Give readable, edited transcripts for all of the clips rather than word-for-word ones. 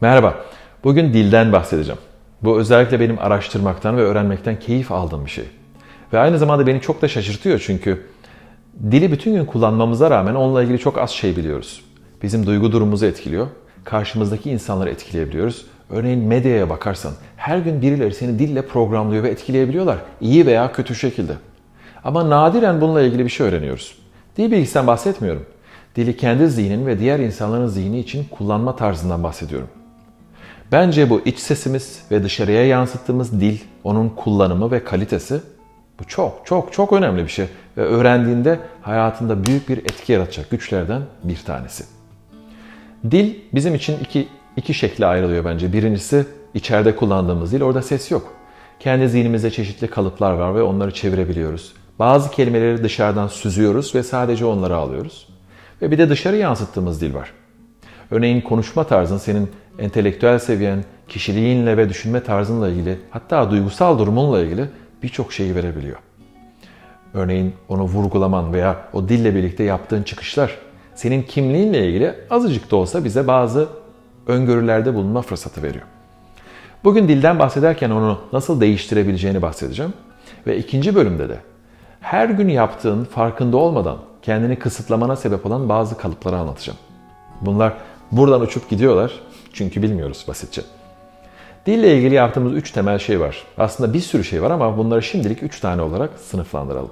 Merhaba, bugün dilden bahsedeceğim. Bu özellikle benim araştırmaktan ve öğrenmekten keyif aldığım bir şey. Ve aynı zamanda beni çok da şaşırtıyor çünkü dili bütün gün kullanmamıza rağmen onunla ilgili çok az şey biliyoruz. Bizim duygu durumumuzu etkiliyor, karşımızdaki insanları etkileyebiliyoruz. Örneğin medyaya bakarsan her gün birileri seni dille programlıyor ve etkileyebiliyorlar, iyi veya kötü şekilde. Ama nadiren bununla ilgili bir şey öğreniyoruz. Dil bilgisinden bahsetmiyorum. Dili kendi zihnin ve diğer insanların zihni için kullanma tarzından bahsediyorum. Bence bu iç sesimiz ve dışarıya yansıttığımız dil, onun kullanımı ve kalitesi bu çok önemli bir şey ve öğrendiğinde hayatında büyük bir etki yaratacak güçlerden bir tanesi. Dil bizim için iki şekle ayrılıyor bence. Birincisi içeride kullandığımız dil, orada ses yok. Kendi zihnimizde çeşitli kalıplar var ve onları çevirebiliyoruz. Bazı kelimeleri dışarıdan süzüyoruz ve sadece onları alıyoruz. Ve bir de dışarı yansıttığımız dil var. Örneğin konuşma tarzın senin entelektüel seviyen, kişiliğinle ve düşünme tarzınla ilgili, hatta duygusal durumunla ilgili birçok şeyi verebiliyor. Örneğin onu vurgulaman veya o dille birlikte yaptığın çıkışlar, senin kimliğinle ilgili azıcık da olsa bize bazı öngörülerde bulunma fırsatı veriyor. Bugün dilden bahsederken onu nasıl değiştirebileceğini bahsedeceğim. Ve ikinci bölümde de her gün yaptığın, farkında olmadan kendini kısıtlamana sebep olan bazı kalıpları anlatacağım. Bunlar buradan uçup gidiyorlar çünkü bilmiyoruz basitçe. Dille ilgili yaptığımız 3 temel şey var. Aslında bir sürü şey var ama bunları şimdilik 3 tane olarak sınıflandıralım.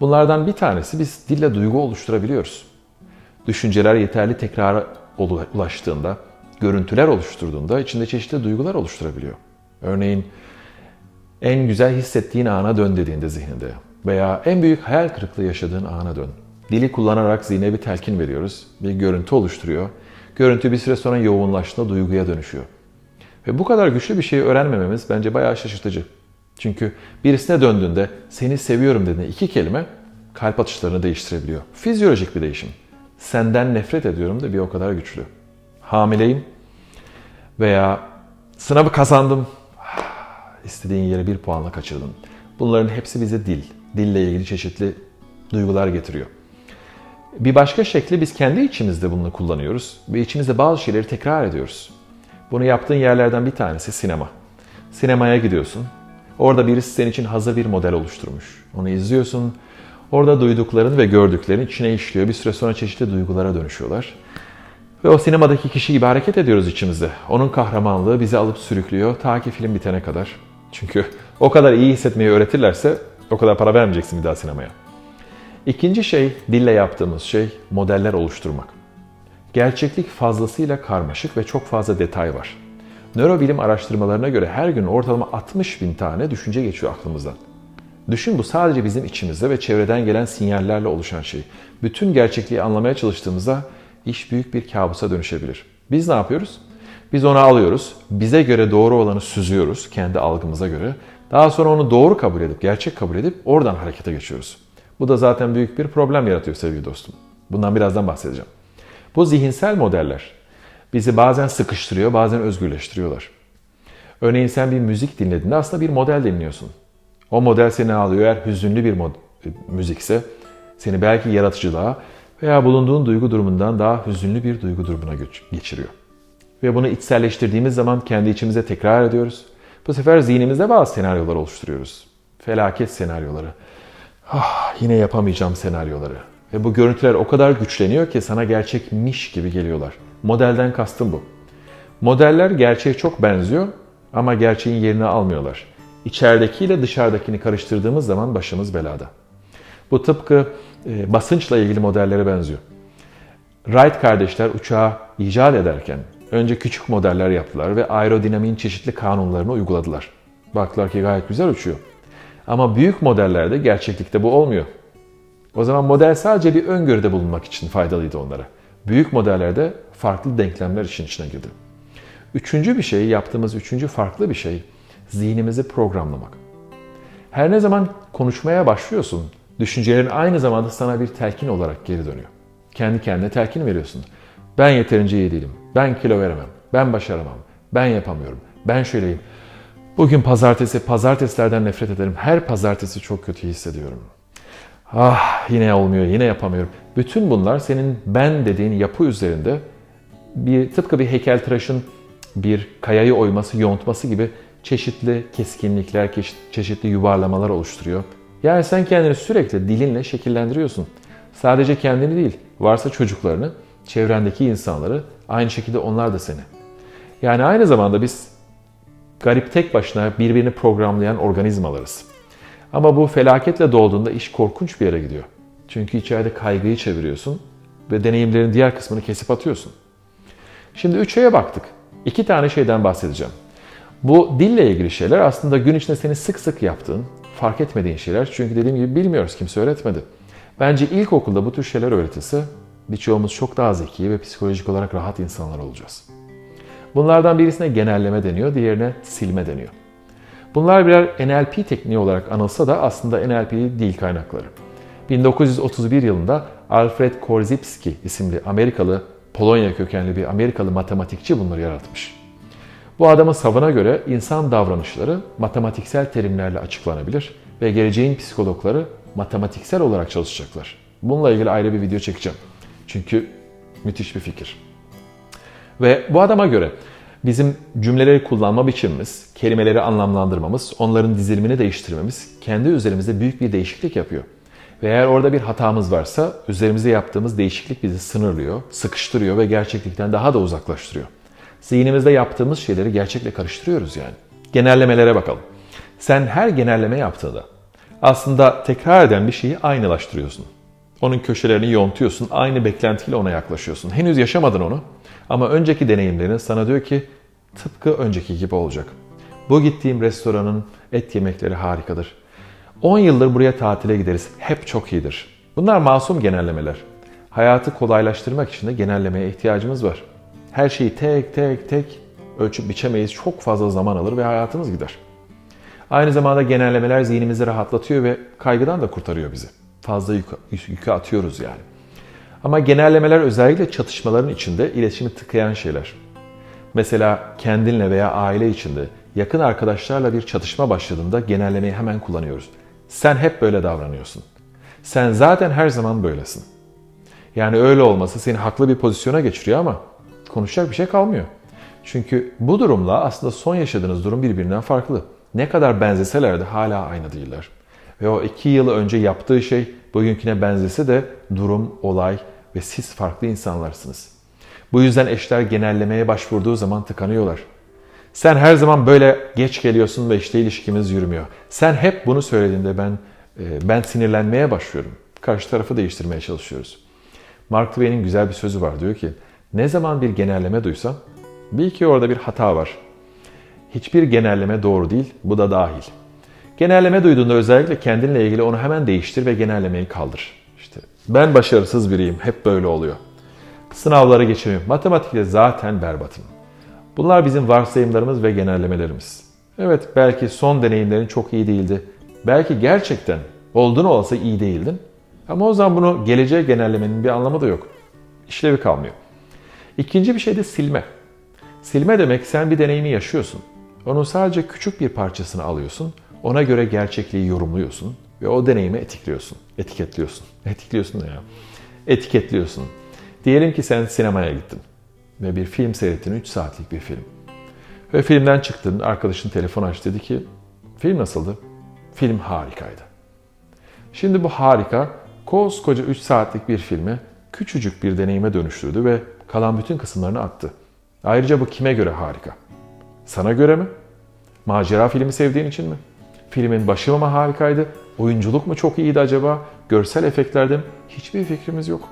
Bunlardan bir tanesi, biz dille duygu oluşturabiliyoruz. Düşünceler yeterli tekrara ulaştığında, görüntüler oluşturduğunda içinde çeşitli duygular oluşturabiliyor. Örneğin en güzel hissettiğin ana dön dediğinde zihninde veya en büyük hayal kırıklığı yaşadığın ana dön. Dili kullanarak zihne bir telkin veriyoruz, bir görüntü oluşturuyor. Görüntü bir süre sonra yoğunlaştığında duyguya dönüşüyor. Ve bu kadar güçlü bir şeyi öğrenmememiz bence bayağı şaşırtıcı. Çünkü birisine döndüğünde seni seviyorum dediğinde 2 kelime kalp atışlarını değiştirebiliyor. Fizyolojik bir değişim. Senden nefret ediyorum da bir o kadar güçlü. Hamileyim veya sınavı kazandım, istediğin yere 1 puanla kaçırdın. Bunların hepsi bize dille ilgili çeşitli duygular getiriyor. Bir başka şekli, biz kendi içimizde bunu kullanıyoruz ve içimizde bazı şeyleri tekrar ediyoruz. Bunu yaptığın yerlerden bir tanesi sinema. Sinemaya gidiyorsun. Orada birisi senin için hazır bir model oluşturmuş. Onu izliyorsun. Orada duydukların ve gördüklerin içine işliyor. Bir süre sonra çeşitli duygulara dönüşüyorlar. Ve o sinemadaki kişi gibi hareket ediyoruz içimizde. Onun kahramanlığı bizi alıp sürüklüyor ta ki film bitene kadar. Çünkü o kadar iyi hissetmeyi öğretirlerse o kadar para vermeyeceksin bir daha sinemaya. İkinci şey, dille yaptığımız şey, modeller oluşturmak. Gerçeklik fazlasıyla karmaşık ve çok fazla detay var. Nörobilim araştırmalarına göre her gün ortalama 60.000 tane düşünce geçiyor aklımızdan. Düşün, bu sadece bizim içimizde ve çevreden gelen sinyallerle oluşan şey. Bütün gerçekliği anlamaya çalıştığımızda iş büyük bir kabusa dönüşebilir. Biz ne yapıyoruz? Biz onu alıyoruz, bize göre doğru olanı süzüyoruz kendi algımıza göre. Daha sonra onu doğru kabul edip, gerçek kabul edip oradan harekete geçiyoruz. Bu da zaten büyük bir problem yaratıyor sevgili dostum. Bundan birazdan bahsedeceğim. Bu zihinsel modeller bizi bazen sıkıştırıyor, bazen özgürleştiriyorlar. Örneğin sen bir müzik dinlediğinde aslında bir model dinliyorsun. O model seni alıyor, eğer hüzünlü bir müzikse seni belki yaratıcılığa veya bulunduğun duygu durumundan daha hüzünlü bir duygu durumuna geçiriyor. Ve bunu içselleştirdiğimiz zaman kendi içimize tekrar ediyoruz. Bu sefer zihnimizde bazı senaryolar oluşturuyoruz. Felaket senaryoları. Yine yapamayacağım senaryoları. Ve bu görüntüler o kadar güçleniyor ki sana gerçekmiş gibi geliyorlar. Modelden kastım bu. Modeller gerçeğe çok benziyor ama gerçeğin yerini almıyorlar. İçeridekiyle dışarıdakini karıştırdığımız zaman başımız belada. Bu tıpkı basınçla ilgili modellere benziyor. Wright kardeşler uçağı icat ederken önce küçük modeller yaptılar ve aerodinamiğin çeşitli kanunlarını uyguladılar. Baktılar ki gayet güzel uçuyor. Ama büyük modellerde gerçeklikte bu olmuyor. O zaman model sadece bir öngörüde bulunmak için faydalıydı onlara. Büyük modellerde farklı denklemler işin içine girdi. Yaptığımız üçüncü farklı bir şey, zihnimizi programlamak. Her ne zaman konuşmaya başlıyorsun, düşüncelerin aynı zamanda sana bir telkin olarak geri dönüyor. Kendi kendine telkin veriyorsun. Ben yeterince iyi değilim, ben kilo veremem, ben başaramam, ben yapamıyorum, ben şöyleyim. Bugün pazartesilerden nefret ederim. Her pazartesi çok kötü hissediyorum. Yine olmuyor, yine yapamıyorum. Bütün bunlar senin ben dediğin yapı üzerinde tıpkı bir heykeltıraşın bir kayayı oyması, yontması gibi çeşitli keskinlikler, çeşitli yuvarlamalar oluşturuyor. Yani sen kendini sürekli dilinle şekillendiriyorsun. Sadece kendini değil, varsa çocuklarını, çevrendeki insanları, aynı şekilde onlar da seni. Yani aynı zamanda biz garip tek başına birbirini programlayan organizmalarız. Ama bu felaketle dolduğunda iş korkunç bir yere gidiyor. Çünkü içeride kaygıyı çeviriyorsun ve deneyimlerin diğer kısmını kesip atıyorsun. Şimdi üç şeye baktık. İki tane şeyden bahsedeceğim. Bu dille ilgili şeyler aslında gün içinde seni sık sık yaptığın, fark etmediğin şeyler. Çünkü dediğim gibi bilmiyoruz, kimse öğretmedi. Bence ilkokulda bu tür şeyler öğretilse birçoğumuz çok daha zeki ve psikolojik olarak rahat insanlar olacağız. Bunlardan birisine genelleme deniyor, diğerine silme deniyor. Bunlar birer NLP tekniği olarak anılsa da aslında NLP değil kaynakları. 1931 yılında Alfred Korzybski isimli Amerikalı, Polonya kökenli bir Amerikalı matematikçi bunları yaratmış. Bu adamın savına göre insan davranışları matematiksel terimlerle açıklanabilir ve geleceğin psikologları matematiksel olarak çalışacaklar. Bununla ilgili ayrı bir video çekeceğim. Çünkü müthiş bir fikir. Ve bu adama göre bizim cümleleri kullanma biçimimiz, kelimeleri anlamlandırmamız, onların dizilimini değiştirmemiz kendi üzerimizde büyük bir değişiklik yapıyor. Ve eğer orada bir hatamız varsa üzerimizde yaptığımız değişiklik bizi sınırlıyor, sıkıştırıyor ve gerçeklikten daha da uzaklaştırıyor. Zihnimizde yaptığımız şeyleri gerçekle karıştırıyoruz yani. Genellemelere bakalım. Sen her genelleme yaptığında aslında tekrar eden bir şeyi aynılaştırıyorsun. Onun köşelerini yontuyorsun, aynı beklentiyle ona yaklaşıyorsun. Henüz yaşamadın onu ama önceki deneyimlerin sana diyor ki tıpkı önceki gibi olacak. Bu gittiğim restoranın et yemekleri harikadır. 10 yıldır buraya tatile gideriz. Hep çok iyidir. Bunlar masum genellemeler. Hayatı kolaylaştırmak için de genellemeye ihtiyacımız var. Her şeyi tek tek ölçüp biçemeyiz. Çok fazla zaman alır ve hayatımız gider. Aynı zamanda genellemeler zihnimizi rahatlatıyor ve kaygıdan da kurtarıyor bizi. Fazla yükü atıyoruz yani. Ama genellemeler özellikle çatışmaların içinde iletişimi tıkayan şeyler. Mesela kendinle veya aile içinde yakın arkadaşlarla bir çatışma başladığında genellemeyi hemen kullanıyoruz. Sen hep böyle davranıyorsun. Sen zaten her zaman böylesin. Yani öyle olması seni haklı bir pozisyona geçiriyor ama konuşacak bir şey kalmıyor. Çünkü bu durumla aslında son yaşadığınız durum birbirinden farklı. Ne kadar benzeseler de hala aynı değiller. Ve o 2 yıl önce yaptığı şey bugünküne benzese de durum, olay ve siz farklı insanlarsınız. Bu yüzden eşler genellemeye başvurduğu zaman tıkanıyorlar. Sen her zaman böyle geç geliyorsun ve işte ilişkimiz yürümüyor. Sen hep bunu söylediğinde ben sinirlenmeye başlıyorum. Karşı tarafı değiştirmeye çalışıyoruz. Mark Twain'in güzel bir sözü var, diyor ki ne zaman bir genelleme duysam bil ki orada bir hata var. Hiçbir genelleme doğru değil, bu da dahil. Genelleme duyduğunda özellikle kendinle ilgili onu hemen değiştir ve genellemeyi kaldır. İşte ben başarısız biriyim, hep böyle oluyor. Sınavlara geçemiyorum, matematikte zaten berbatım. Bunlar bizim varsayımlarımız ve genellemelerimiz. Evet, belki son deneyimlerin çok iyi değildi. Belki gerçekten olduğun olsa iyi değildin. Ama o zaman bunu geleceğe genellemenin bir anlamı da yok. İşlevi kalmıyor. İkinci bir şey de silme. Silme demek sen bir deneyimi yaşıyorsun. Onun sadece küçük bir parçasını alıyorsun. Ona göre gerçekliği yorumluyorsun ve o deneyimi etiketliyorsun. Diyelim ki sen sinemaya gittin ve bir film seyrettin, 3 saatlik bir film. Ve filmden çıktın, arkadaşın telefon açtı, dedi ki film nasıldı? Film harikaydı. Şimdi bu harika koskoca 3 saatlik bir filmi küçücük bir deneyime dönüştürdü ve kalan bütün kısımlarını attı. Ayrıca bu kime göre harika? Sana göre mi? Macera filmi sevdiğin için mi? Filmin başı mı harikaydı? Oyunculuk mu çok iyiydi acaba? Görsel efektlerde mi? Hiçbir fikrimiz yok.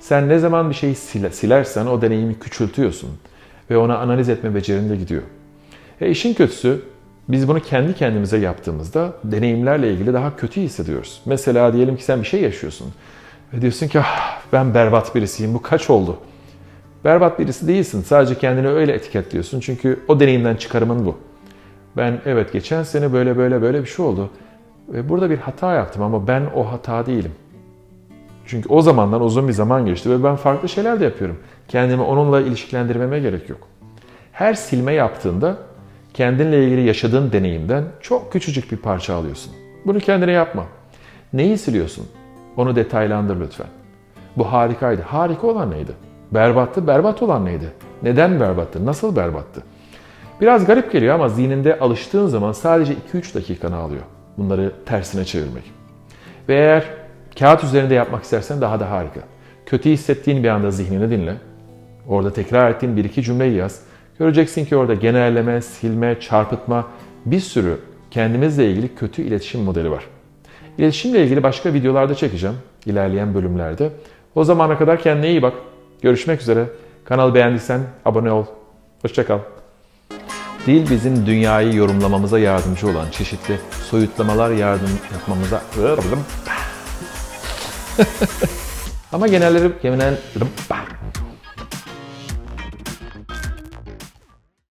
Sen ne zaman bir şeyi silersen o deneyimi küçültüyorsun ve ona analiz etme becerin de gidiyor. İşin kötüsü biz bunu kendi kendimize yaptığımızda deneyimlerle ilgili daha kötü hissediyoruz. Mesela diyelim ki sen bir şey yaşıyorsun ve diyorsun ki ben berbat birisiyim, bu kaç oldu? Berbat birisi değilsin, sadece kendini öyle etiketliyorsun çünkü o deneyimden çıkarımın bu. Ben evet geçen sene böyle bir şey oldu ve burada bir hata yaptım ama ben o hata değilim. Çünkü o zamandan uzun bir zaman geçti ve ben farklı şeyler de yapıyorum. Kendimi onunla ilişkilendirmeme gerek yok. Her silme yaptığında kendinle ilgili yaşadığın deneyimden çok küçücük bir parça alıyorsun. Bunu kendine yapma. Neyi siliyorsun? Onu detaylandır lütfen. Bu harikaydı. Harika olan neydi? Berbattı. Berbat olan neydi? Neden berbattı? Nasıl berbattı? Biraz garip geliyor ama zihninde alıştığın zaman sadece 2-3 dakikanı alıyor bunları tersine çevirmek. Ve eğer kağıt üzerinde yapmak istersen daha da harika. Kötü hissettiğin bir anda zihnini dinle. Orada tekrar ettiğin 1-2 cümleyi yaz. Göreceksin ki orada genelleme, silme, çarpıtma, bir sürü kendimizle ilgili kötü iletişim modeli var. İletişimle ilgili başka videolarda çekeceğim ilerleyen bölümlerde. O zamana kadar kendine iyi bak. Görüşmek üzere. Kanalı beğendiysen abone ol. Hoşça kal. Dil bizim dünyayı yorumlamamıza yardımcı olan çeşitli soyutlamalar yardım yapmamıza ama genelleri